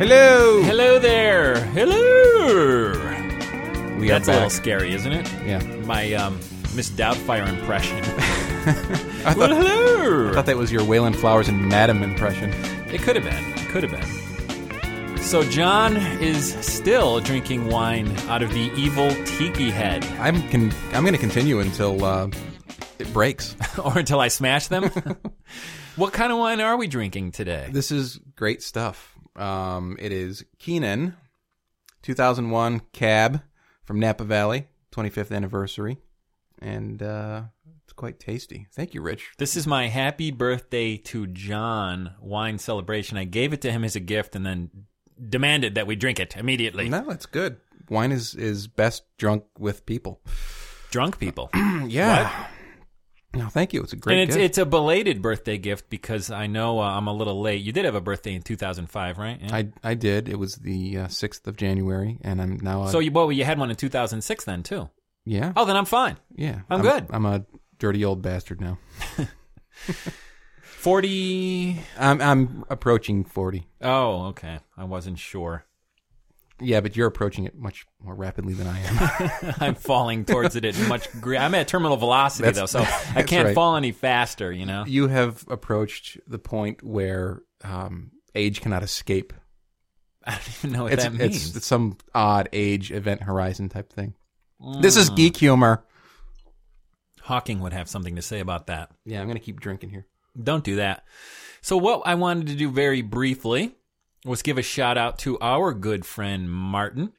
Hello! Hello there! Hello! That's a little scary, isn't it? Yeah. My Miss Doubtfire impression. Hello! I thought that was your Wayland Flowers and Madam impression. It could have been. It could have been. So John is still drinking wine out of the evil tiki head. I'm going to continue until it breaks. Or until I smash them? What kind of wine are we drinking today? This is great stuff. It is Keenan, 2001 Cab from Napa Valley, 25th anniversary, and it's quite tasty. Thank you, Rich. This is my happy birthday to John wine celebration. I gave it to him as a gift and then demanded that we drink it immediately. No, it's good. Wine is best drunk with people. Drunk people? Yeah. What? No, thank you. It's a great gift. And it's a belated birthday gift because I know I'm a little late. You did have a birthday in 2005, right? Yeah. I did. It was the 6th of January, and I'm now... you had one in 2006 then, too? Yeah. Oh, then I'm fine. Yeah. I'm good. I'm a dirty old bastard now. 40? I'm approaching 40. Oh, okay. I wasn't sure. Yeah, but you're approaching it much more rapidly than I am. I'm falling towards it at much greater. I'm at terminal velocity, so I can't fall any faster, you know? You have approached the point where age cannot escape. I don't even know what that means. It's some odd age event horizon type thing. Mm. This is geek humor. Hawking would have something to say about that. Yeah, I'm going to keep drinking here. Don't do that. So what I wanted to do very briefly... Let's give a shout out to our good friend Martin.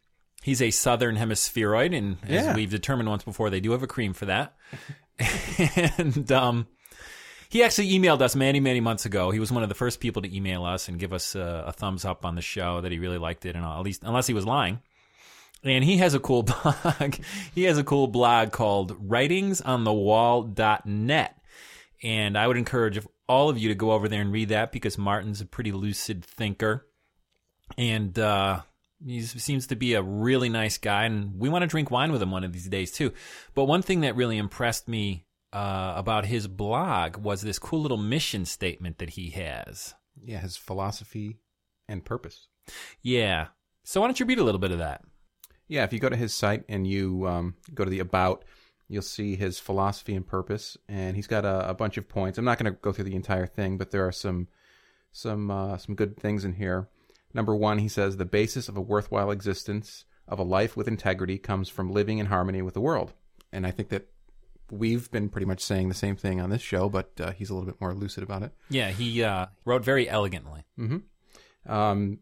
He's a Southern Hemispheroid, and as we've determined once before, they do have a cream for that. And he actually emailed us many, many months ago. He was one of the first people to email us and give us a thumbs up on the show that he really liked it, and all, at least unless he was lying. And he has a cool blog. He has a cool blog called writingsonthewall.net, and I would encourage all of you to go over there and read that because Martin's a pretty lucid thinker. And he seems to be a really nice guy, and we want to drink wine with him one of these days, too. But one thing that really impressed me about his blog was this cool little mission statement that he has. Yeah, his philosophy and purpose. Yeah. So why don't you read a little bit of that? Yeah, if you go to his site and you go to the About, you'll see his philosophy and purpose, and he's got a bunch of points. I'm not going to go through the entire thing, but there are some good things in here. Number one, he says, the basis of a worthwhile existence of a life with integrity comes from living in harmony with the world. And I think that we've been pretty much saying the same thing on this show, but he's a little bit more lucid about it. Yeah, he wrote very elegantly. Mm-hmm.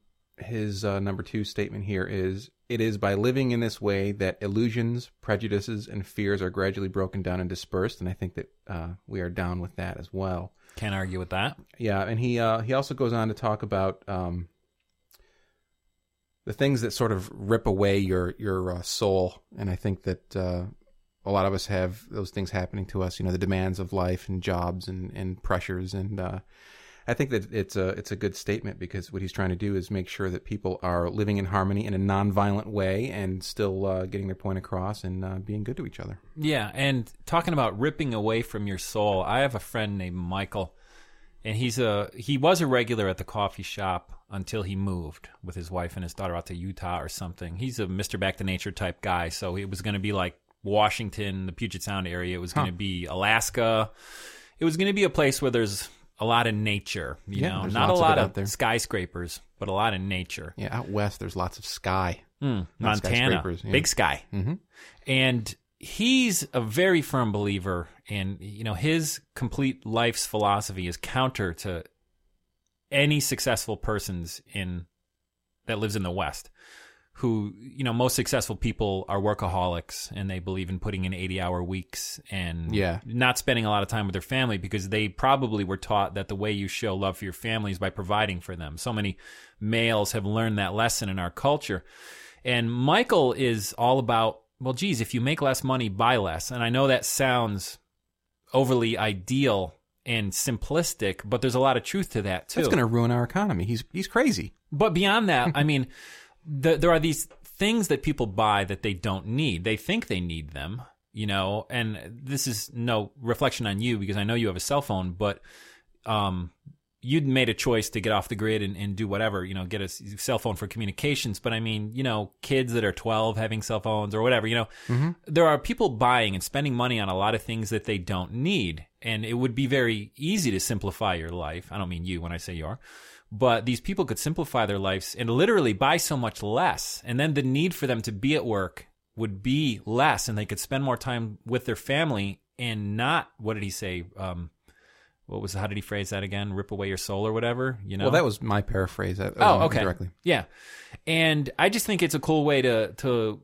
His number two statement here is, it is by living in this way that illusions, prejudices, and fears are gradually broken down and dispersed, and I think that we are down with that as well. Can't argue with that. Yeah, and he also goes on to talk about the things that sort of rip away your soul, and I think that a lot of us have those things happening to us, you know, the demands of life and jobs and pressures, and I think that it's a good statement because what he's trying to do is make sure that people are living in harmony in a nonviolent way and still getting their point across and being good to each other. Yeah, and talking about ripping away from your soul, I have a friend named Michael, and he was a regular at the coffee shop until he moved with his wife and his daughter out to Utah or something. He's a Mr. Back to Nature type guy, so it was going to be like Washington, the Puget Sound area. It was going to be Alaska. It was going to be a place where there's a lot of nature, you know. Not a lot of skyscrapers, but a lot of nature. Yeah, out west, there's lots of sky. Montana, yeah. Big sky. Mm-hmm. And he's a very firm believer, and you know his complete life's philosophy is counter to any successful person's that lives in the West, who, you know, most successful people are workaholics and they believe in putting in 80-hour weeks and not spending a lot of time with their family, because they probably were taught that the way you show love for your family is by providing for them. So many males have learned that lesson in our culture. And Michael is all about, well, geez, if you make less money, buy less. And I know that sounds overly ideal and simplistic, but there's a lot of truth to that, too. That's going to ruin our economy. He's crazy. But beyond that, I mean... There are these things that people buy that they don't need. They think they need them, you know, and this is no reflection on you because I know you have a cell phone, but you'd made a choice to get off the grid and do whatever, you know, get a cell phone for communications. But I mean, you know, kids that are 12 having cell phones or whatever, you know, there are people buying and spending money on a lot of things that they don't need. And it would be very easy to simplify your life. I don't mean you when I say you are. But these people could simplify their lives and literally buy so much less. And then the need for them to be at work would be less, and they could spend more time with their family and not, what did he say, how did he phrase that again? Rip away your soul or whatever, you know? Well, that was my paraphrase. Okay. Directly. Yeah. And I just think it's a cool way to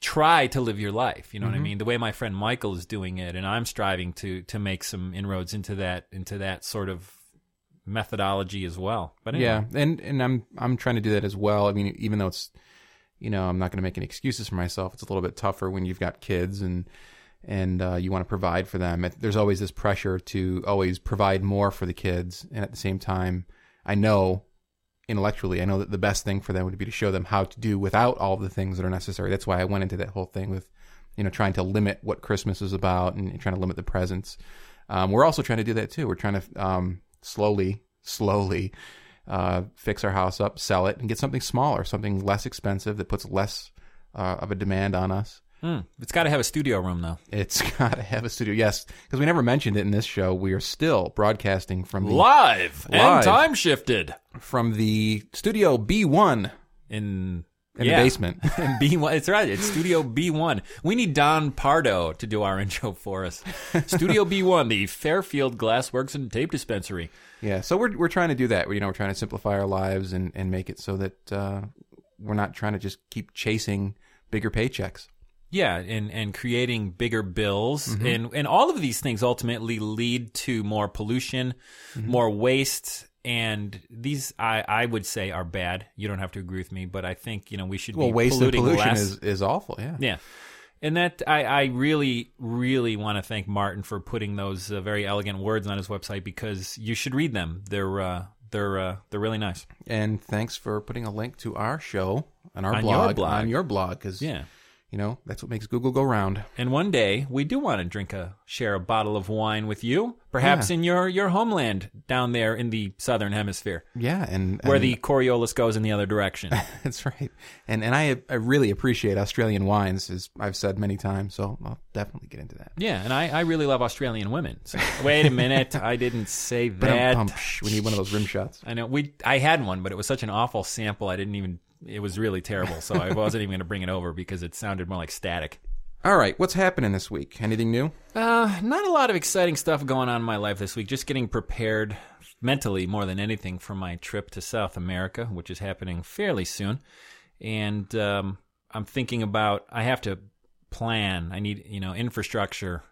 try to live your life, you know what I mean? The way my friend Michael is doing it, and I'm striving to make some inroads into that sort of methodology as well. But anyway. Yeah, and I'm trying to do that as well. I mean, even though it's, you know, I'm not going to make any excuses for myself, it's a little bit tougher when you've got kids and you want to provide for them. There's always this pressure to always provide more for the kids, and at the same time, I know intellectually, I know that the best thing for them would be to show them how to do without all the things that are necessary. That's why I went into that whole thing with, you know, trying to limit what Christmas is about and trying to limit the presents. We're also trying to do that too. We're trying to slowly fix our house up, sell it, and get something smaller, something less expensive that puts less of a demand on us. It's got to have a studio room, though. It's got to have a studio, yes, because we never mentioned it in this show. We are still broadcasting from the... Live and time-shifted. From the Studio B1 in the basement. B1, it's right. It's Studio B1. We need Don Pardo to do our intro for us. Studio B1, the Fairfield Glassworks and Tape Dispensary. Yeah, so we're trying to do that. You know, we're trying to simplify our lives and make it so that we're not trying to just keep chasing bigger paychecks. Yeah, and creating bigger bills. And all of these things ultimately lead to more pollution, more waste. And these, I would say, are bad. You don't have to agree with me, but I think, you know, we should be polluting less. Well, waste and pollution is awful, yeah. Yeah. And that, I really, really want to thank Martin for putting those very elegant words on his website, because you should read them. They're really nice. And thanks for putting a link to our show and our blog. On your blog, because, you know, that's what makes Google go round. And one day, we do want to share a bottle of wine with you, perhaps in your homeland down there in the southern hemisphere. Yeah. And where the Coriolis goes in the other direction. That's right. And I really appreciate Australian wines, as I've said many times, so I'll definitely get into that. Yeah, and I really love Australian women. So. Wait a minute, I didn't say that. We need one of those rim shots. I know. I had one, but it was such an awful sample, I didn't even... It was really terrible, so I wasn't even going to bring it over because it sounded more like static. All right, what's happening this week? Anything new? Not a lot of exciting stuff going on in my life this week. Just getting prepared mentally more than anything for my trip to South America, which is happening fairly soon. And I'm thinking about, I have to plan. I need, you know, infrastructure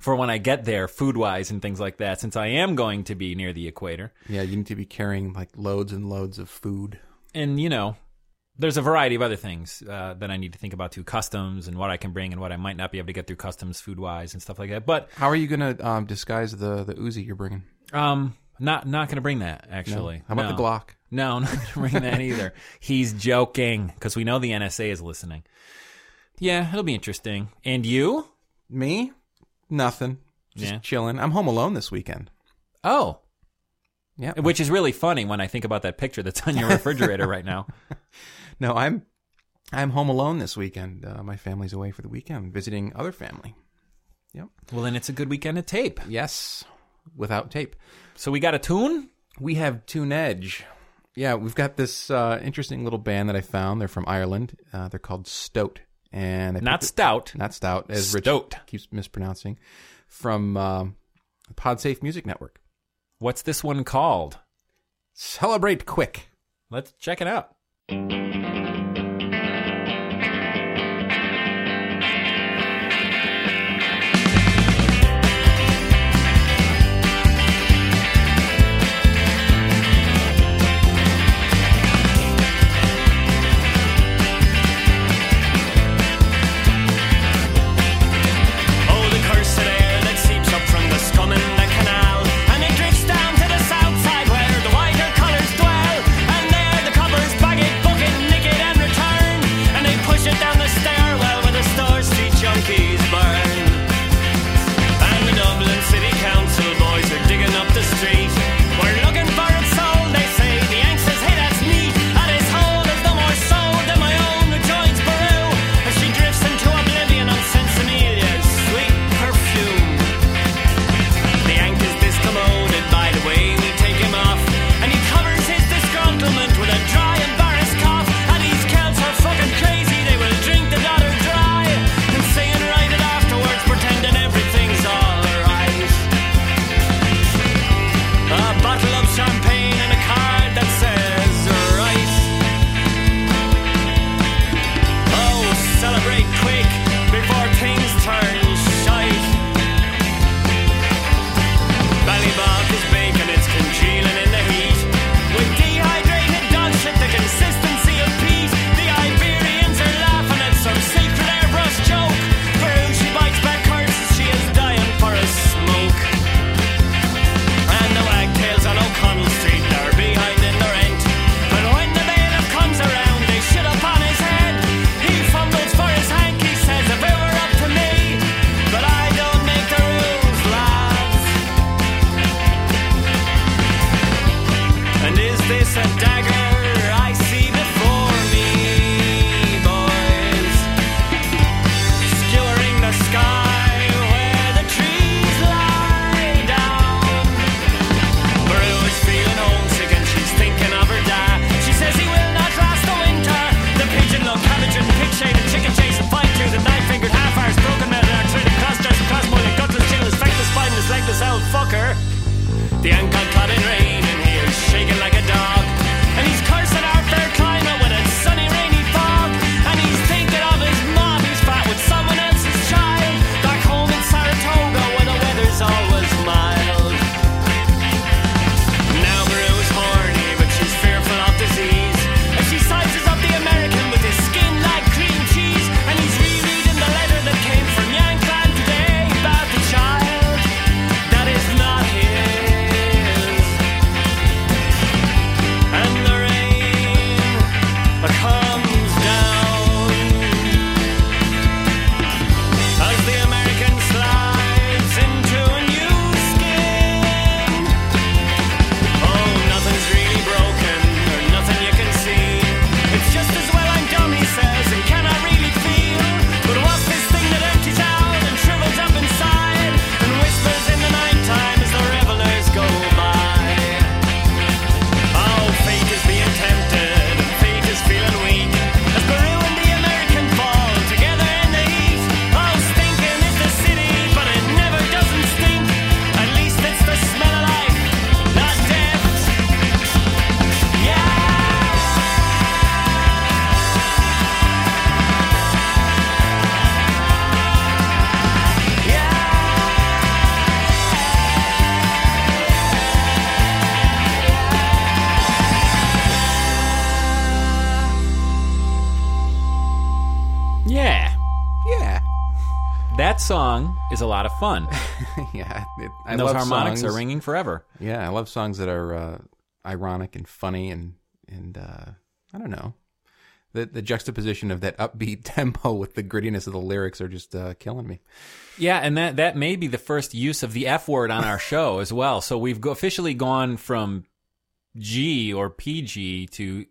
for when I get there, food-wise and things like that, since I am going to be near the equator. Yeah, you need to be carrying like loads and loads of food. And, you know, there's a variety of other things that I need to think about, too. Customs and what I can bring and what I might not be able to get through customs food-wise and stuff like that. But how are you going to disguise the Uzi you're bringing? Not going to bring that, actually. No. How about the Glock? No, not going to bring that either. He's joking, because we know the NSA is listening. Yeah, it'll be interesting. And you? Me? Nothing. Just chilling. I'm home alone this weekend. Oh, yeah, which is really funny when I think about that picture that's on your refrigerator right now. No, I'm home alone this weekend. My family's away for the weekend, visiting other family. Yep. Well, then it's a good weekend to tape. Yes, without tape. So we got a tune? We have Tune Edge. Yeah, we've got this interesting little band that I found. They're from Ireland. They're called Stoat. And Not Stout, as Stoat. Rich keeps mispronouncing. From the Podsafe Music Network. What's this one called? Celebrate Quick. Let's check it out. That song is a lot of fun. Yeah. I love harmonics songs. Are ringing forever. Yeah, I love songs that are ironic and funny and I don't know. The juxtaposition of that upbeat tempo with the grittiness of the lyrics are just killing me. Yeah, and that may be the first use of the F word on our show as well. So we've officially gone from G or PG to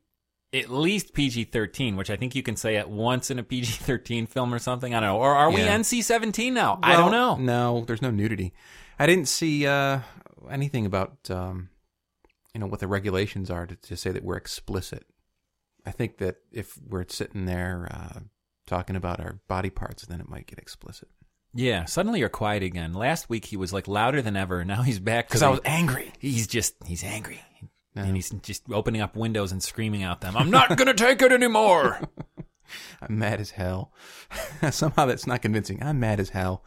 at least PG-13, which I think you can say at once in a PG-13 film or something. I don't know. Or are we NC-17 now? Well, I don't know. No, there's no nudity. I didn't see anything about what the regulations are to say that we're explicit. I think that if we're sitting there talking about our body parts, then it might get explicit. Yeah, suddenly you're quiet again. Last week he was like louder than ever, and now he's back. Because I was angry. He's angry. No. And he's just opening up windows and screaming out them, I'm not going to take it anymore. I'm mad as hell. Somehow that's not convincing. I'm mad as hell.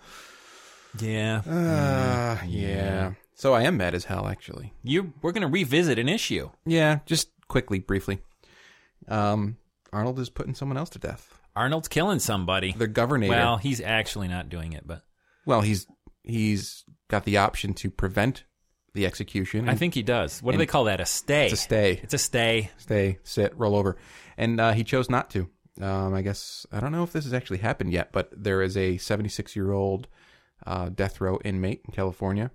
Yeah. Yeah. So I am mad as hell, actually. We're going to revisit an issue. Yeah, just quickly, briefly. Arnold is putting someone else to death. Arnold's killing somebody. The governor. Well, he's actually not doing it, but... Well, he's got the option to prevent the execution. I think he does. What do they call that? A stay. It's a stay. Stay, sit, roll over. And he chose not to. I guess, I don't know if this has actually happened yet, but there is a 76-year-old death row inmate in California.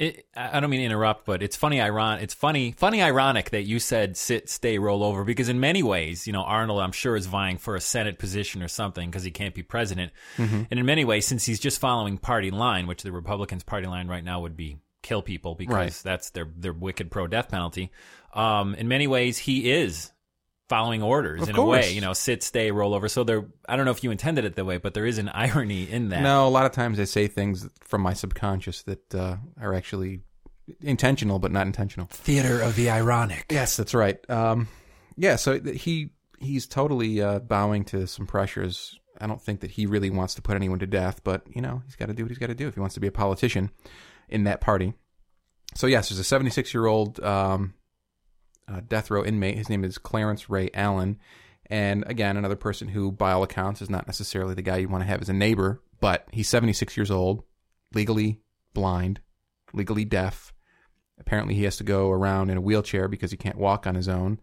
I don't mean to interrupt, but it's funny, ironic that you said sit, stay, roll over, because in many ways, Arnold, I'm sure, is vying for a Senate position or something because he can't be president. Mm-hmm. And in many ways, since he's just following party line, which the Republicans' party line right now would be kill people because that's their wicked pro-death penalty. In many ways, he is following orders in a way, sit, stay, roll over. So there, I don't know if you intended it that way, but there is an irony in that. No, a lot of times I say things from my subconscious that are actually intentional, but not intentional. Theater of the ironic. Yes, that's right. So he's totally bowing to some pressures. I don't think that he really wants to put anyone to death, but he's got to do what he's got to do if he wants to be a politician in that party. So yes, there's a 76-year-old death row inmate. His name is Clarence Ray Allen. And again, another person who, by all accounts, is not necessarily the guy you want to have as a neighbor, but he's 76 years old, legally blind, legally deaf. Apparently he has to go around in a wheelchair because he can't walk on his own.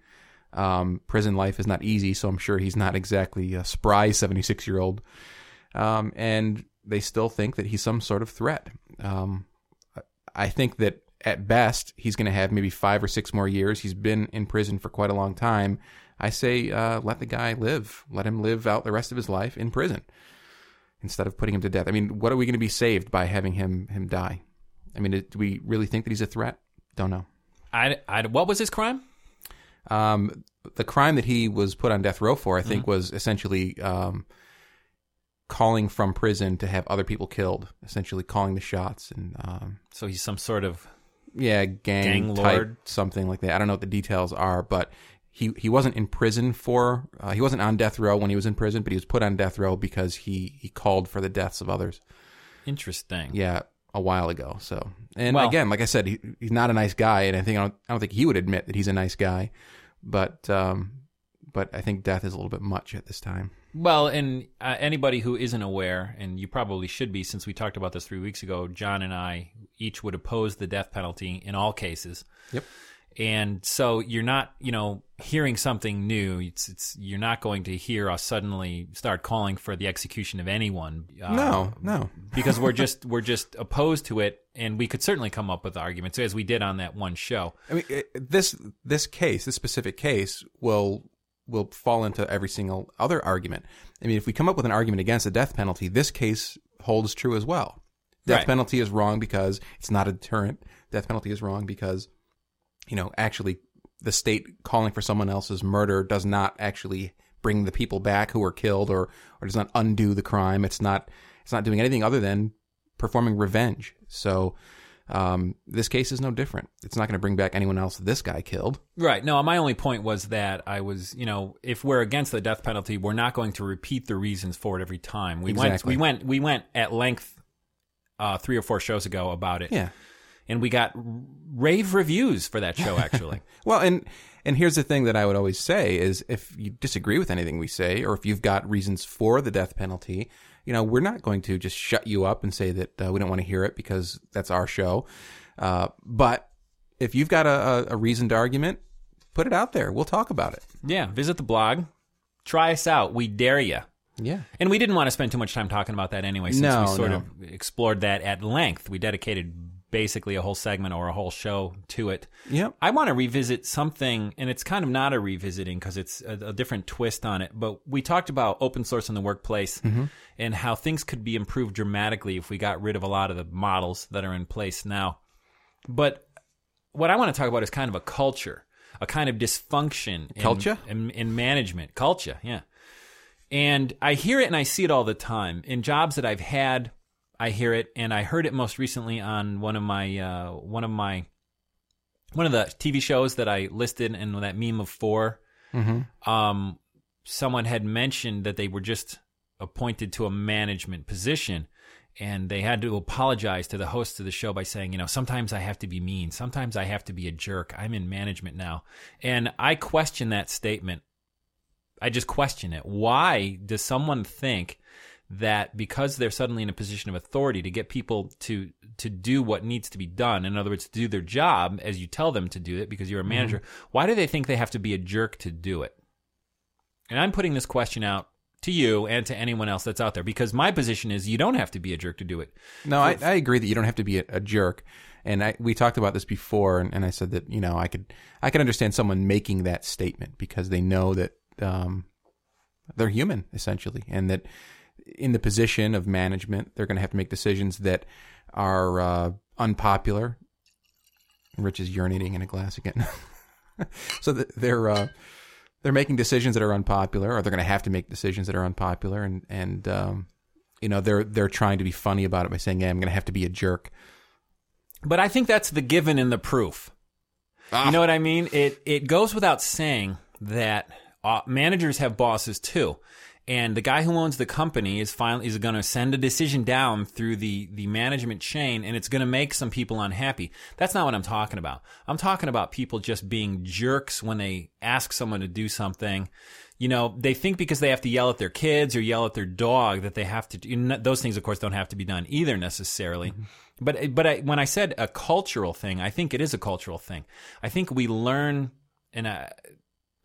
Prison life is not easy, so I'm sure he's not exactly a spry 76-year-old. And they still think that he's some sort of threat. I think that at best, he's going to have maybe 5 or 6 more years. He's been in prison for quite a long time. I say let the guy live. Let him live out the rest of his life in prison instead of putting him to death. I mean, what are we going to be saved by having him die? I mean, do we really think that he's a threat? Don't know. What was his crime? The crime that he was put on death row for, I think, was essentially calling from prison to have other people killed, essentially calling the shots. And so he's some sort of... Yeah, gang lord, something like that. I don't know what the details are, but he wasn't in prison for... he wasn't on death row when he was in prison, but he was put on death row because he called for the deaths of others. Interesting. Yeah, a while ago. So, and again, like I said, he's not a nice guy, and I don't think he would admit that he's a nice guy, but I think death is a little bit much at this time. Well, and anybody who isn't aware, and you probably should be, since we talked about this 3 weeks ago, John and I each would oppose the death penalty in all cases. Yep. And so you're not, hearing something new. You're not going to hear us suddenly start calling for the execution of anyone. No. Because we're just opposed to it, and we could certainly come up with arguments as we did on that one show. I mean, this specific case will fall into every single other argument. I mean, if we come up with an argument against the death penalty, this case holds true as well. Death penalty is wrong because it's not a deterrent. Death penalty is wrong because, actually the state calling for someone else's murder does not actually bring the people back who were killed or does not undo the crime. It's not doing anything other than performing revenge. So... this case is no different. It's not going to bring back anyone else this guy killed. Right. No, my only point was that I was, if we're against the death penalty, we're not going to repeat the reasons for it every time. We went at length 3 or 4 shows ago about it. Yeah. and we got rave reviews for that show, actually. Well, and here's the thing that I would always say is, if you disagree with anything we say, or if you've got reasons for the death penalty, you know, we're not going to just shut you up and say that we don't want to hear it because that's our show. But if you've got a reasoned argument, put it out there. We'll talk about it. Yeah. Visit the blog. Try us out. We dare you. Yeah. And we didn't want to spend too much time talking about that anyway, since we sort of explored that at length. We dedicated basically a whole segment or a whole show to it. Yeah. I want to revisit something, and it's kind of not a revisiting because it's a different twist on it, but we talked about open source in the workplace and how things could be improved dramatically if we got rid of a lot of the models that are in place now. But what I want to talk about is kind of a culture, a kind of dysfunction. Culture? In management. Culture, yeah. And I hear it and I see it all the time. In jobs that I've had, I hear it, and I heard it most recently on one of the TV shows that I listed in that meme of four. Mm-hmm. Someone had mentioned that they were just appointed to a management position, and they had to apologize to the host of the show by saying, you know, sometimes I have to be mean, sometimes I have to be a jerk. I'm in management now, and I question that statement. I just question it. Why does someone think that because they're suddenly in a position of authority to get people to do what needs to be done, in other words, to do their job as you tell them to do it because you're a manager, why do they think they have to be a jerk to do it? And I'm putting this question out to you and to anyone else that's out there, because my position is you don't have to be a jerk to do it. No, I agree that you don't have to be a jerk. And we talked about this before, and I said that, you know, I could understand someone making that statement because they know that they're human, essentially, and that in the position of management, they're going to have to make decisions that are unpopular. Rich is urinating in a glass again. So they're making decisions that are unpopular, or they're going to have to make decisions that are unpopular, and you know, they're trying to be funny about it by saying, "Yeah, I'm going to have to be a jerk." But I think that's the given and the proof. Ah. You know what I mean? It goes without saying that. Managers have bosses too, and the guy who owns the company is going to send a decision down through the management chain, and it's going to make some people unhappy. That's not what I'm talking about. I'm talking about people just being jerks when they ask someone to do something. You know, they think because they have to yell at their kids or yell at their dog that they have to. You know, those things, of course, don't have to be done either necessarily. Mm-hmm. But when I said a cultural thing, I think it is a cultural thing. I think we learn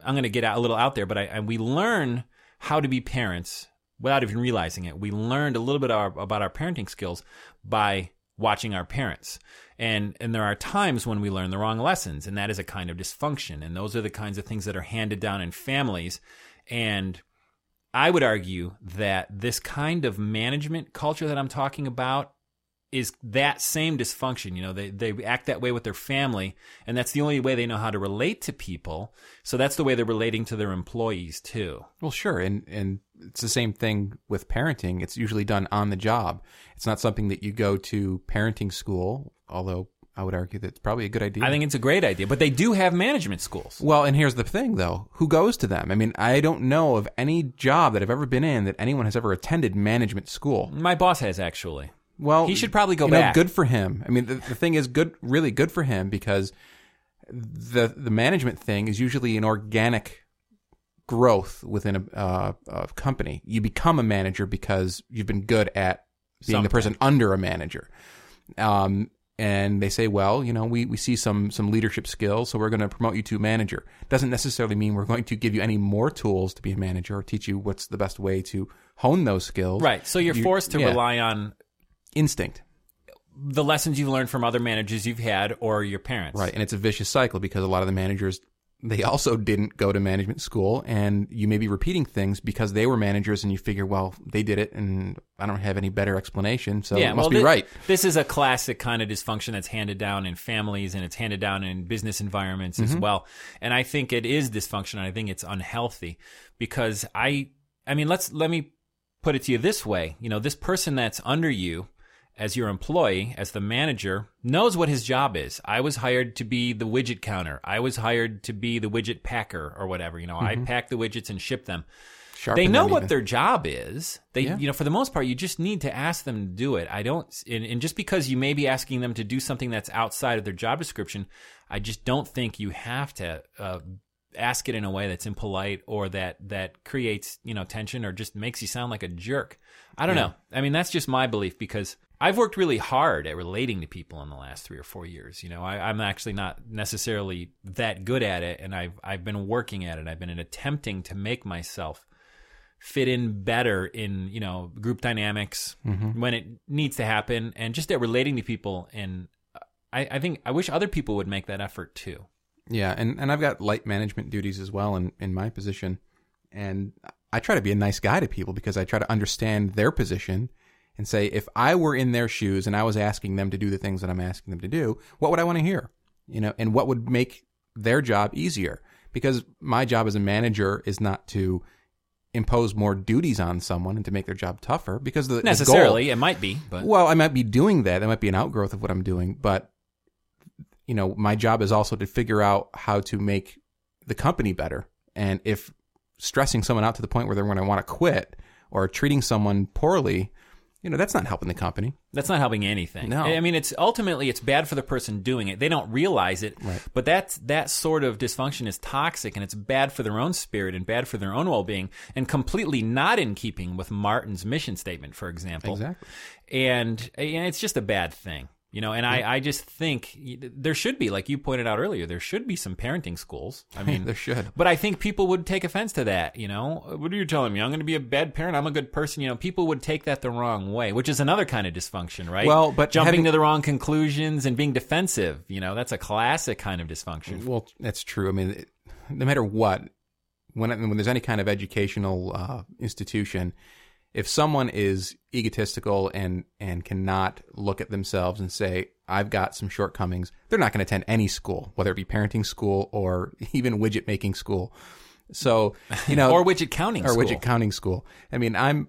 I'm going to get a little out there, but we learn how to be parents without even realizing it. We learned a little bit about our parenting skills by watching our parents. And there are times when we learn the wrong lessons, and that is a kind of dysfunction. And those are the kinds of things that are handed down in families. And I would argue that this kind of management culture that I'm talking about is that same dysfunction. You know, they act that way with their family, and that's the only way they know how to relate to people. So that's the way they're relating to their employees too. Well, sure. And it's the same thing with parenting. It's usually done on the job. It's not something that you go to parenting school, although I would argue that's probably a good idea. I think it's a great idea, but they do have management schools. Well, and here's the thing though, who goes to them? I mean, I don't know of any job that I've ever been in that anyone has ever attended management school. My boss has, actually. Well, he should probably go back. Good for him. I mean, the thing is really good for him, because the management thing is usually an organic growth within a company. You become a manager because you've been good at being the person under a manager. And they say, well, you know, we see some leadership skills, so we're going to promote you to manager. Doesn't necessarily mean we're going to give you any more tools to be a manager or teach you what's the best way to hone those skills. Right. So you're forced to rely on instinct, the lessons you've learned from other managers you've had or your parents. Right. And it's a vicious cycle, because a lot of the managers, they also didn't go to management school, and you may be repeating things because they were managers, and you figure, well, they did it and I don't have any better explanation, so it must be right. This is a classic kind of dysfunction that's handed down in families, and it's handed down in business environments as well. And I think it is dysfunction, and I think it's unhealthy, because I mean, let me put it to you this way. You know, this person that's under you as your employee, as the manager, knows what his job is. I was hired to be the widget counter. I was hired to be the widget packer or whatever. You know, I pack the widgets and ship them. They know what their job is. They, you know, for the most part, you just need to ask them to do it. I don't, and just because you may be asking them to do something that's outside of their job description, I just don't think you have to ask it in a way that's impolite or that creates, you know, tension or just makes you sound like a jerk. I don't know. I mean, that's just my belief, because I've worked really hard at relating to people in the last 3 or 4 years. You know, I'm actually not necessarily that good at it, and I've been working at it. I've been attempting to make myself fit in better in, you know, group dynamics when it needs to happen, and just at relating to people. And I think I wish other people would make that effort too. Yeah, and I've got light management duties as well in my position, and I try to be a nice guy to people because I try to understand their position and say, if I were in their shoes and I was asking them to do the things that I'm asking them to do, what would I want to hear? You know, and what would make their job easier? Because my job as a manager is not to impose more duties on someone and to make their job tougher, because the necessarily goal, it might be, but well, I might be doing that. That might be an outgrowth of what I'm doing, but you know, my job is also to figure out how to make the company better. And if stressing someone out to the point where they're going to want to quit, or treating someone poorly, you know, that's not helping the company. That's not helping anything. No. I mean, it's ultimately bad for the person doing it. They don't realize it, right. But that sort of dysfunction is toxic, and it's bad for their own spirit and bad for their own well-being, and completely not in keeping with Martin's mission statement, for example. Exactly. And it's just a bad thing. You know, and I just think there should be, like you pointed out earlier, there should be some parenting schools. I mean, there should. But I think people would take offense to that, you know. What are you telling me? I'm going to be a bad parent. I'm a good person. You know, people would take that the wrong way, which is another kind of dysfunction, right? Well, but jumping to the wrong conclusions and being defensive, you know, that's a classic kind of dysfunction. Well, that's true. I mean, no matter what, when there's any kind of educational institution, if someone is egotistical and cannot look at themselves and say, I've got some shortcomings, they're not going to attend any school, whether it be parenting school or even widget making school. So, you know, or widget counting school. I mean, I'm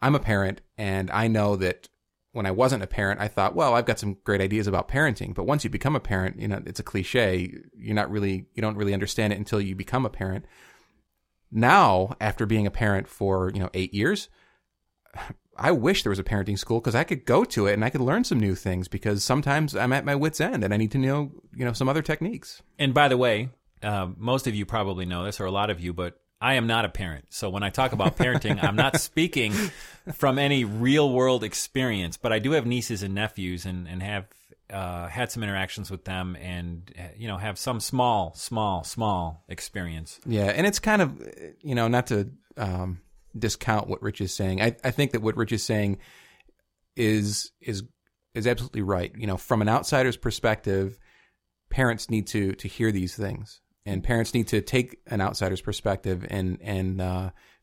a parent, and I know that when I wasn't a parent, I thought, well, I've got some great ideas about parenting. But once you become a parent, you know, it's a cliche. You don't really understand it until you become a parent. Now, after being a parent for, you know, 8 years, I wish there was a parenting school, because I could go to it and I could learn some new things, because sometimes I'm at my wit's end and I need to know, you know, some other techniques. And by the way, most of you probably know this, or a lot of you, but I am not a parent. So when I talk about parenting, I'm not speaking from any real world experience, but I do have nieces and nephews, and have had some interactions with them, and, you know, have some small experience. Yeah. And it's kind of, you know, not to discount what Rich is saying. I think that what Rich is saying is absolutely right. You know, from an outsider's perspective, parents need to hear these things, and parents need to take an outsider's perspective and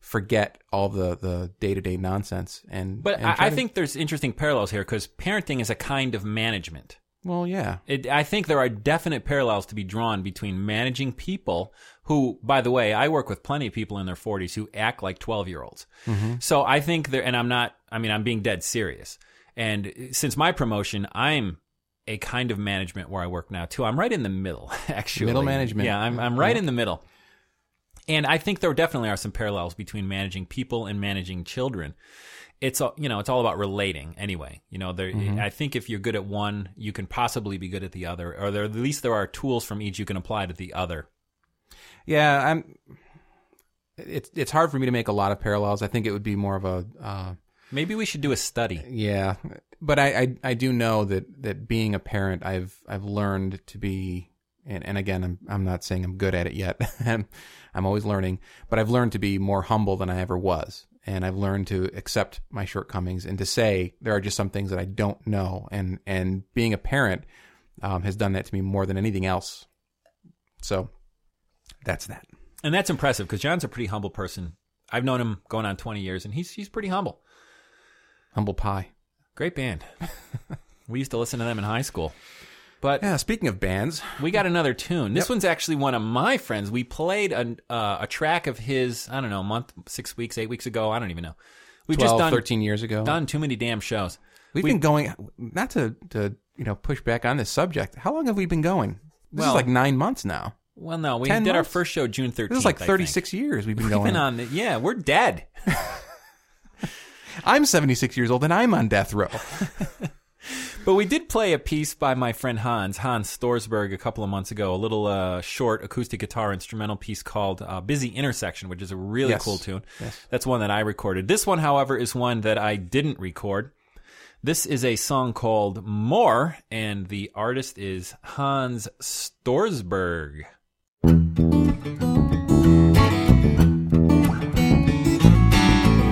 forget all the day-to-day nonsense. But I think there's interesting parallels here, because parenting is a kind of management. Well, yeah. I think there are definite parallels to be drawn between managing people who, by the way, I work with plenty of people in their 40s who act like 12-year-olds. Mm-hmm. So I think there, and I'm being dead serious. And since my promotion, I'm a kind of management where I work now too. I'm right in the middle, actually. Middle management. Yeah, I'm right in the middle. And I think there definitely are some parallels between managing people and managing children. It's all about relating anyway. You know, I think if you're good at one, you can possibly be good at the other, or at least there are tools from each you can apply to the other. Yeah, it's hard for me to make a lot of parallels. I think it would be more of a maybe we should do a study. Yeah, but I do know that being a parent, I've learned to be, and again, I'm not saying I'm good at it yet. I'm always learning, but I've learned to be more humble than I ever was. And I've learned to accept my shortcomings and to say there are just some things that I don't know. And being a parent has done that to me more than anything else. So that's that. And that's impressive, because John's a pretty humble person. I've known him going on 20 years, and he's pretty humble. Humble Pie. Great band. We used to listen to them in high school. But yeah, speaking of bands, we got another tune. This one's actually one of my friends. We played a track of his, I don't know, a month, 6 weeks, 8 weeks ago. I don't even know. We've 12, just done 13 years ago. Done too many damn shows. We've been going, not to push back on this subject. How long have we been going? This is like 9 months now. Well, no, we did our first show June 13th. This is like 36 years we've been going on. Yeah, we're dead. I'm 76 years old and I'm on death row. But we did play a piece by my friend Hans Storsberg a couple of months ago, a little short acoustic guitar instrumental piece called Busy Intersection, which is a really cool tune. Yes. That's one that I recorded. This one, however, is one that I didn't record. This is a song called More, and the artist is Hans Storsberg.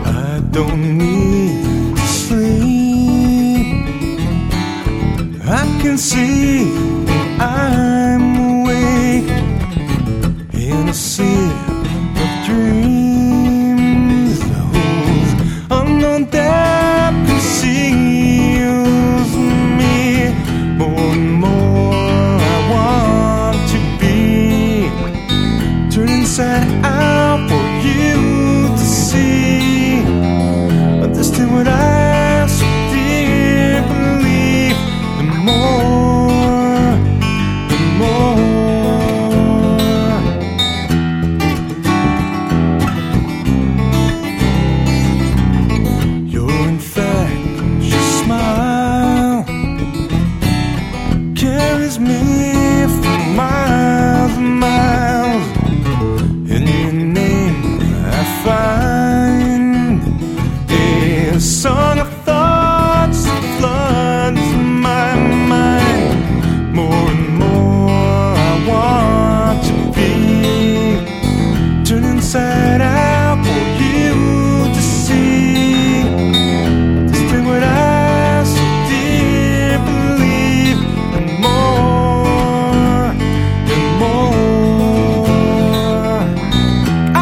I don't need to sleep. I can see I'm awake in a sea of dreams. The holes unknown that conceals me. More and more I want to be. Turn inside out for you to see. Understand what I so dear believe. The more you're in fact, your smile carries me for miles and miles. In your name I find a song of thoughts that floods my mind. More and more I want to be. Turn inside out for you to see. Understand what I so dear believe. And more I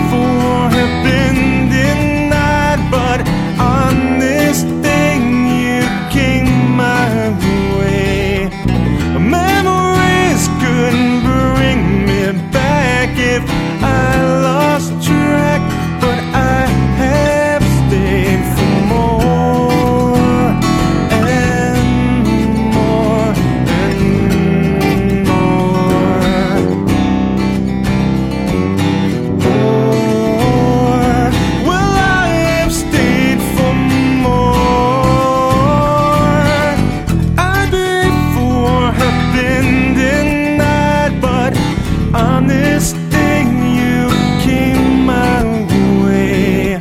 before have been denied, but on this thing you came my way. Memories couldn't bring me back if I lost track, but I have stayed for more and more and more. More. Well, I have stayed for more. I before have been denied, but on this thing you came my way.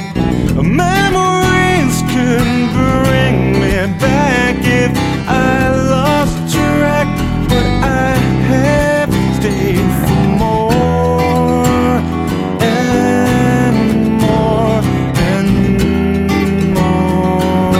Memories couldn't bring me back if I lost track, but I have stayed for more and more and more.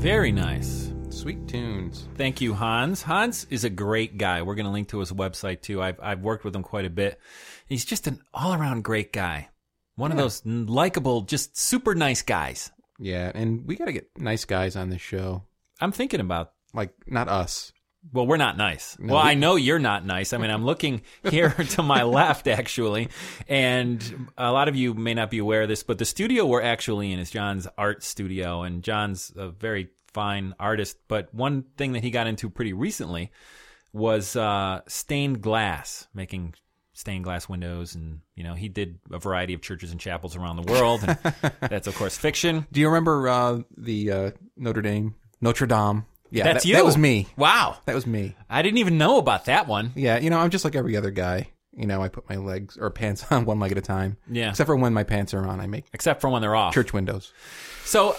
Very nice. Sweet tunes. Thank you, Hans. Hans is a great guy. We're going to link to his website too. I've worked with him quite a bit. He's just an all-around great guy. One of those likable, just super nice guys. Yeah, and we got to get nice guys on this show. I'm thinking about, Like, not us. well, we're not nice. No, well, I know you're not nice. I mean, I'm looking here to my left, actually, and a lot of you may not be aware of this, but the studio we're actually in is John's art studio, and John's a very fine artist, but one thing that he got into pretty recently was stained glass, making stained glass windows, and he did a variety of churches and chapels around the world, and that's, of course, fiction. Do you remember the Notre Dame? Yeah, that's you. That was me. Wow. That was me. I didn't even know about that one. Yeah, I'm just like every other guy. I put my legs or pants on one leg at a time. Yeah. Except for when my pants are on, I make. Except for when they're off. Church windows. So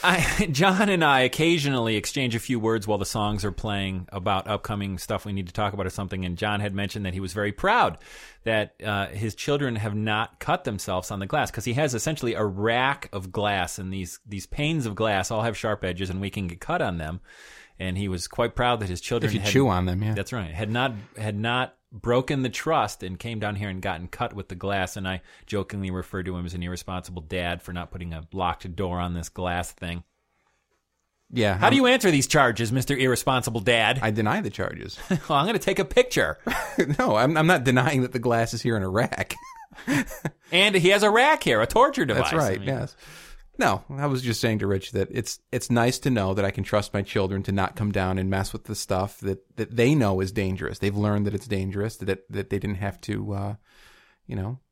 John and I occasionally exchange a few words while the songs are playing about upcoming stuff we need to talk about or something. And John had mentioned that he was very proud that his children have not cut themselves on the glass, because he has essentially a rack of glass, and these panes of glass all have sharp edges and we can get cut on them. And he was quite proud that his children if you chew on them, yeah. That's right. Had not broken the trust and came down here and gotten cut with the glass. And I jokingly referred to him as an irresponsible dad for not putting a locked door on this glass thing. Yeah. How do you answer these charges, Mr. Irresponsible Dad? I deny the charges. Well, I'm going to take a picture. No, I'm not denying that the glass is here in a rack. And he has a rack here, a torture device. That's right, I mean, yes. No, I was just saying to Rich that it's nice to know that I can trust my children to not come down and mess with the stuff that they know is dangerous. They've learned that it's dangerous, that they didn't have to,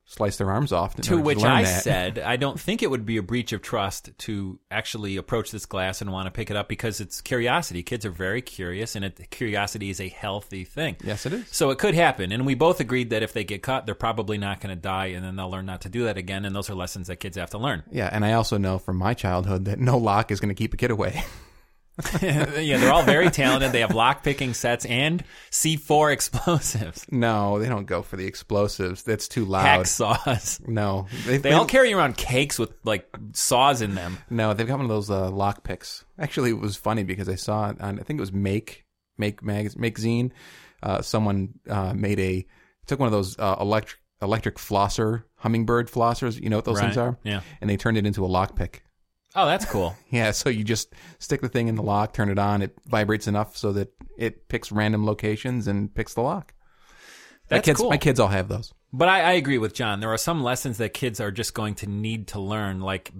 slice their arms off. To which I said, I don't think it would be a breach of trust to actually approach this glass and want to pick it up because it's curiosity. Kids are very curious, and curiosity is a healthy thing. Yes, it is. So it could happen. And we both agreed that if they get caught, they're probably not going to die, and then they'll learn not to do that again. And those are lessons that kids have to learn. Yeah, and I also know from my childhood that no lock is going to keep a kid away. Yeah, they're all very talented. They have lock-picking sets and C4 explosives. No, they don't go for the explosives. That's too loud. Hack saws. No. They all carry around cakes with, like, saws in them. No, they've got one of those lock picks. Actually, it was funny because I saw it on, I think it was Make Magazine. Someone took one of those electric flosser, hummingbird flossers. You know what those things are? Yeah. And they turned it into a lock pick. Oh, that's cool. Yeah, so you just stick the thing in the lock, turn it on, it vibrates enough so that it picks random locations and picks the lock. That's cool. My kids all have those. But I agree with John. There are some lessons that kids are just going to need to learn, like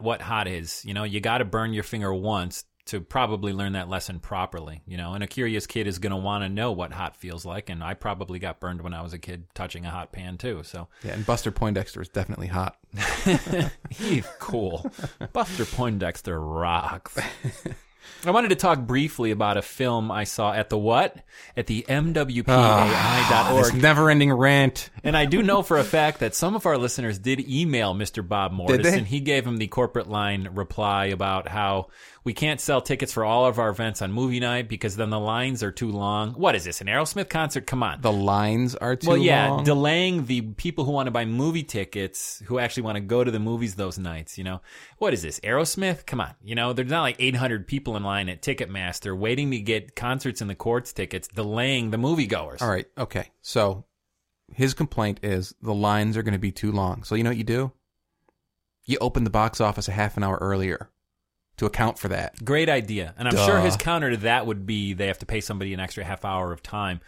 what hot is. You know, you got to burn your finger once to probably learn that lesson properly. You know, and a curious kid is going to want to know what hot feels like, and I probably got burned when I was a kid touching a hot pan too. So yeah, and Buster Poindexter is definitely hot. He's cool. Buster Poindexter rocks. I wanted to talk briefly about a film I saw at the what? At the MWPAI.org. This never-ending rant. And I do know for a fact that some of our listeners did email Mr. Bob Morris, and he gave him the corporate line reply about how we can't sell tickets for all of our events on movie night because then the lines are too long. What is this, an Aerosmith concert? Come on. The lines are too long? Well, yeah, long. Delaying the people who want to buy movie tickets, who actually want to go to the movies those nights, you know. What is this, Aerosmith? Come on. You know, there's not like 800 people in line at Ticketmaster waiting to get Concerts in the Courts tickets, delaying the moviegoers. All right, okay. So his complaint is the lines are going to be too long. So you know what you do? You open the box office a half an hour earlier to account for that. Great idea. And I'm sure his counter to that would be they have to pay somebody an extra half hour of time.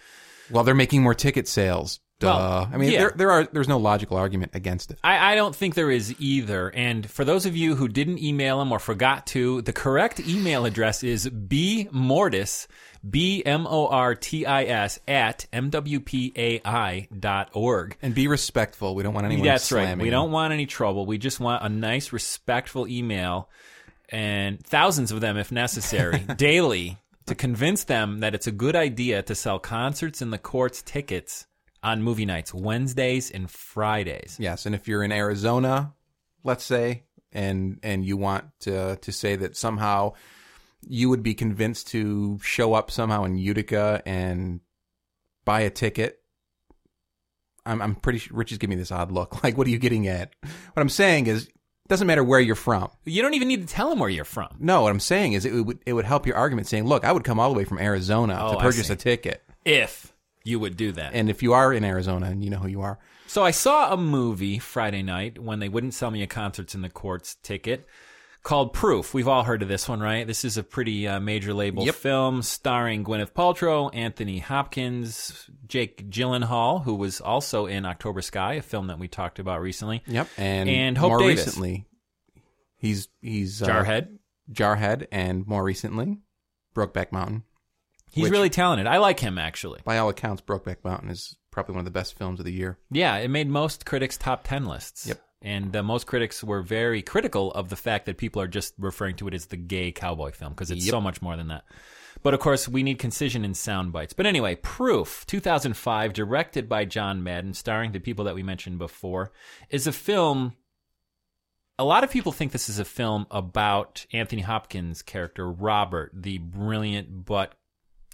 Well, they're making more ticket sales. Well, I mean, yeah. There's no logical argument against it. I don't think there is either. And for those of you who didn't email him or forgot to, the correct email address is bmortis, B-M-O-R-T-I-S, at MWPAI.org. And be respectful. We don't want anyone slamming. That's right. We don't want any trouble. We just want a nice, respectful email, and thousands of them if necessary, daily, to convince them that it's a good idea to sell Concerts in the Courts tickets on movie nights, Wednesdays and Fridays. Yes, and if you're in Arizona, let's say, and you want to say that somehow you would be convinced to show up somehow in Utica and buy a ticket, I'm pretty sure Richie's giving me this odd look. Like, what are you getting at? What I'm saying is, it doesn't matter where you're from. You don't even need to tell them where you're from. No, what I'm saying is it would help your argument saying, look, I would come all the way from Arizona to purchase a ticket. If you would do that. And if you are in Arizona and you know who you are. So I saw a movie Friday night when they wouldn't sell me a Concerts in the Courts ticket called Proof. We've all heard of this one, right? This is a pretty major label film starring Gwyneth Paltrow, Anthony Hopkins, Jake Gyllenhaal, who was also in October Sky, a film that we talked about recently. Yep. And Hope Davis. Recently, he's Jarhead, and more recently, Brokeback Mountain. He's really talented. I like him, actually. By all accounts, Brokeback Mountain is probably one of the best films of the year. Yeah, it made most critics' top 10 lists. Yep. And most critics were very critical of the fact that people are just referring to it as the gay cowboy film because it's so much more than that. But, of course, we need concision and sound bites. But anyway, Proof, 2005, directed by John Madden, starring the people that we mentioned before, is a film. A lot of people think this is a film about Anthony Hopkins' character, Robert, the brilliant but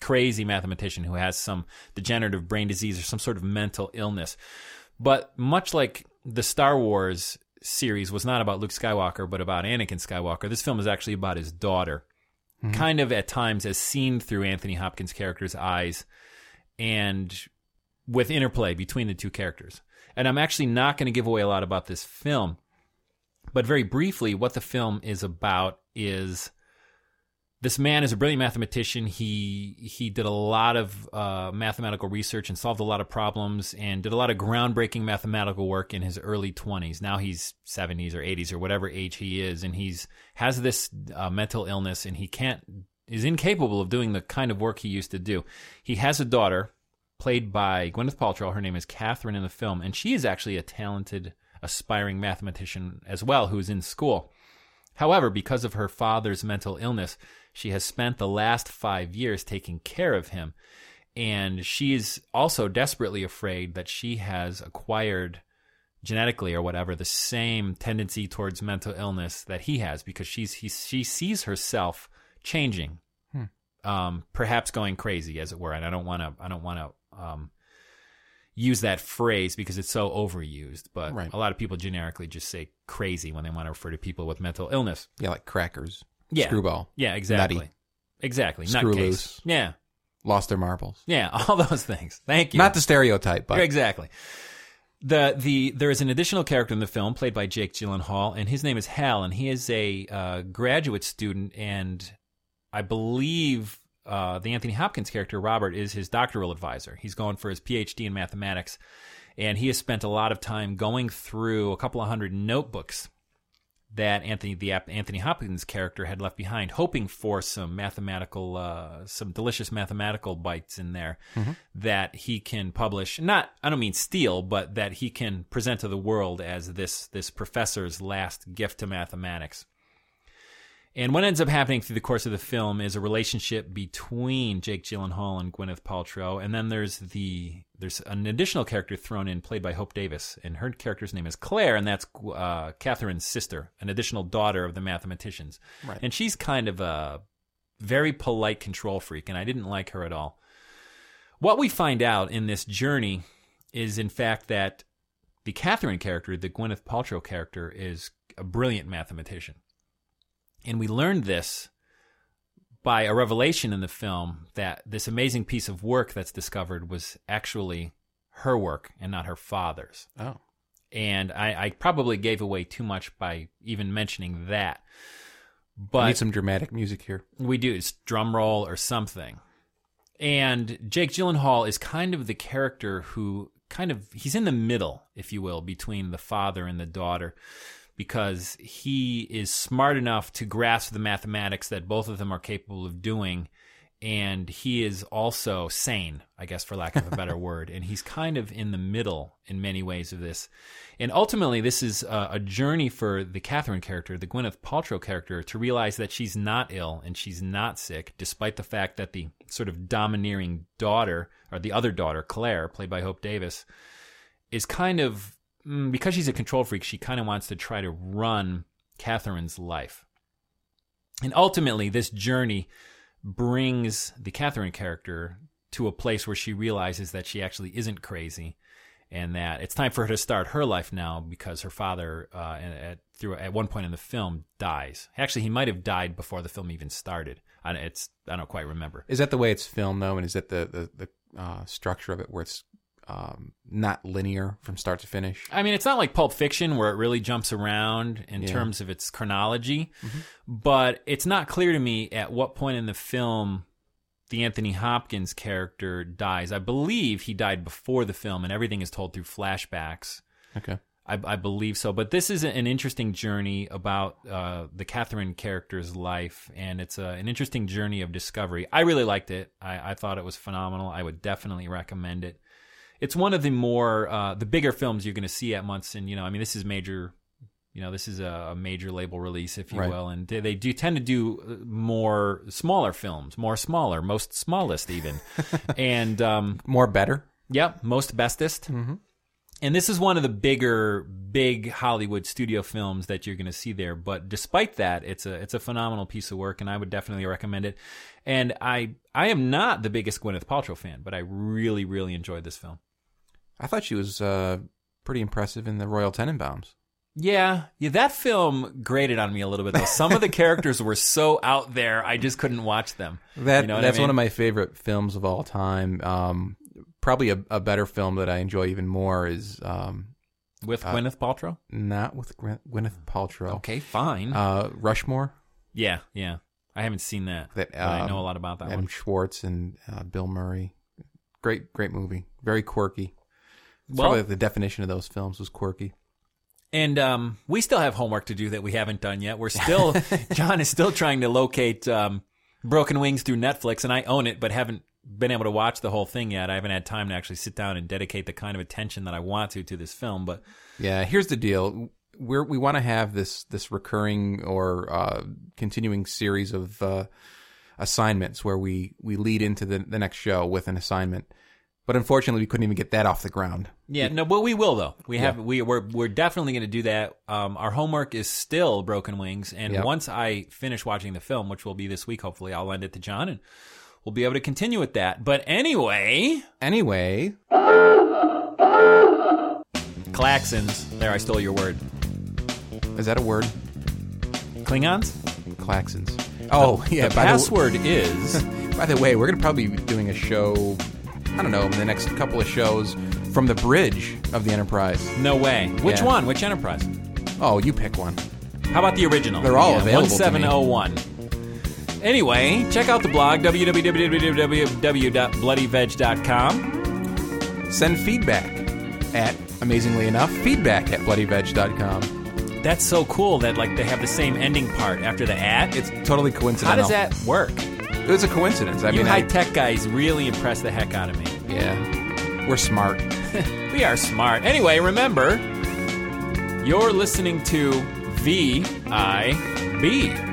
crazy mathematician who has some degenerative brain disease or some sort of mental illness. But much like the Star Wars series was not about Luke Skywalker, but about Anakin Skywalker, this film is actually about his daughter, kind of at times as seen through Anthony Hopkins' character's eyes and with interplay between the two characters. And I'm actually not going to give away a lot about this film, but very briefly, what the film is about is This man is a brilliant mathematician. He did a lot of mathematical research and solved a lot of problems and did a lot of groundbreaking mathematical work in his early 20s. Now he's 70s or 80s or whatever age he is, and he's has this mental illness, and he is incapable of doing the kind of work he used to do. He has a daughter played by Gwyneth Paltrow. Her name is Catherine in the film, and she is actually a talented, aspiring mathematician as well who is in school. However, because of her father's mental illness, she has spent the last 5 years taking care of him, and she is also desperately afraid that she has acquired genetically or whatever the same tendency towards mental illness that he has, because she sees herself changing, perhaps going crazy, as it were. And I don't want to use that phrase because it's so overused, but right. A lot of people generically just say crazy when they want to refer to people with mental illness. Yeah, like crackers. Yeah. Screwball. Yeah, exactly. Nutty. Exactly. Screw loose. Yeah. Lost their marbles. Yeah, all those things. Thank you. Not the stereotype, but. Exactly. There is an additional character in the film played by Jake Gyllenhaal, and his name is Hal, and he is a graduate student, and I believe the Anthony Hopkins character, Robert, is his doctoral advisor. He's going for his PhD in mathematics, and he has spent a lot of time going through a couple of hundred notebooks that Anthony Hopkins character had left behind, hoping for some delicious mathematical bites in there that he can publish. Not, I don't mean steal, but that he can present to the world as this professor's last gift to mathematics. And what ends up happening through the course of the film is a relationship between Jake Gyllenhaal and Gwyneth Paltrow, and then there's an additional character thrown in, played by Hope Davis, and her character's name is Claire, and that's Catherine's sister, an additional daughter of the mathematicians. Right. And she's kind of a very polite control freak, and I didn't like her at all. What we find out in this journey is, in fact, that the Catherine character, the Gwyneth Paltrow character, is a brilliant mathematician. And we learned this by a revelation in the film that this amazing piece of work that's discovered was actually her work and not her father's. Oh. And I probably gave away too much by even mentioning that. But we need some dramatic music here. We do. It's drum roll or something. And Jake Gyllenhaal is kind of the character who he's in the middle, if you will, between the father and the daughter, because he is smart enough to grasp the mathematics that both of them are capable of doing, and he is also sane, I guess, for lack of a better word, and he's kind of in the middle in many ways of this. And ultimately, this is a journey for the Catherine character, the Gwyneth Paltrow character, to realize that she's not ill and she's not sick, despite the fact that the sort of domineering daughter, or the other daughter, Claire, played by Hope Davis, is kind of... because she's a control freak, she kind of wants to try to run Catherine's life. And ultimately, this journey brings the Catherine character to a place where she realizes that she actually isn't crazy and that it's time for her to start her life now, because her father, at one point in the film, dies. Actually, he might have died before the film even started. I don't quite remember. Is that the way it's filmed, though, and is that the structure of it where it's... not linear from start to finish? I mean, it's not like Pulp Fiction where it really jumps around in terms of its chronology, but it's not clear to me at what point in the film the Anthony Hopkins character dies. I believe he died before the film, and everything is told through flashbacks. Okay. I believe so. But this is an interesting journey about the Catherine character's life, and it's an interesting journey of discovery. I really liked it. I thought it was phenomenal. I would definitely recommend it. It's one of the more, the bigger films you're going to see at Munson. You know, I mean, this is major, you know, this is a major label release, if you will. And they do tend to do more smaller films, most smallest even. And more better. Yeah, most bestest. Mm-hmm. And this is one of the bigger, big Hollywood studio films that you're going to see there. But despite that, it's a phenomenal piece of work, and I would definitely recommend it. And I am not the biggest Gwyneth Paltrow fan, but I really, really enjoyed this film. I thought she was pretty impressive in The Royal Tenenbaums. Yeah, that film grated on me a little bit, though. Some of the characters were so out there, I just couldn't watch them. That's one of my favorite films of all time. Probably a better film that I enjoy even more is... with Gwyneth Paltrow? Not with Gwyneth Paltrow. Okay, fine. Rushmore? Yeah. I I haven't seen that. But I know a lot about that Adam one. Adam Schwartz and Bill Murray. Great movie. Very quirky. Probably the definition of those films was quirky. And we still have homework to do that we haven't done yet. John is still trying to locate Broken Wings through Netflix, and I own it, but haven't been able to watch the whole thing yet. I haven't had time to actually sit down and dedicate the kind of attention that I want to this film. But yeah, here's the deal. We want to have this recurring or continuing series of assignments where we lead into the next show with an assignment. But unfortunately, we couldn't even get that off the ground. Yeah, no, but we will though. We're definitely going to do that. Our homework is still Broken Wings, and once I finish watching the film, which will be this week, hopefully, I'll lend it to John, and we'll be able to continue with that. But anyway, klaxons. There, I stole your word. Is that a word? Klingons? Klaxons. Oh, yeah. The password is. By the way, we're going to probably be doing a show. I don't know, the next couple of shows from the bridge of the Enterprise. No way. Which one? Which Enterprise? Oh, you pick one. How about the original? They're all available. 1701. Anyway, check out the blog, www.bloodyveg.com. Send feedback at, amazingly enough, feedback@bloodyveg.com. That's so cool that they have the same ending part after the at. It's totally coincidental. How does that work? It was a coincidence. I mean, high-tech guys really impressed the heck out of me. Yeah. We're smart. We are smart. Anyway, remember, you're listening to VIB.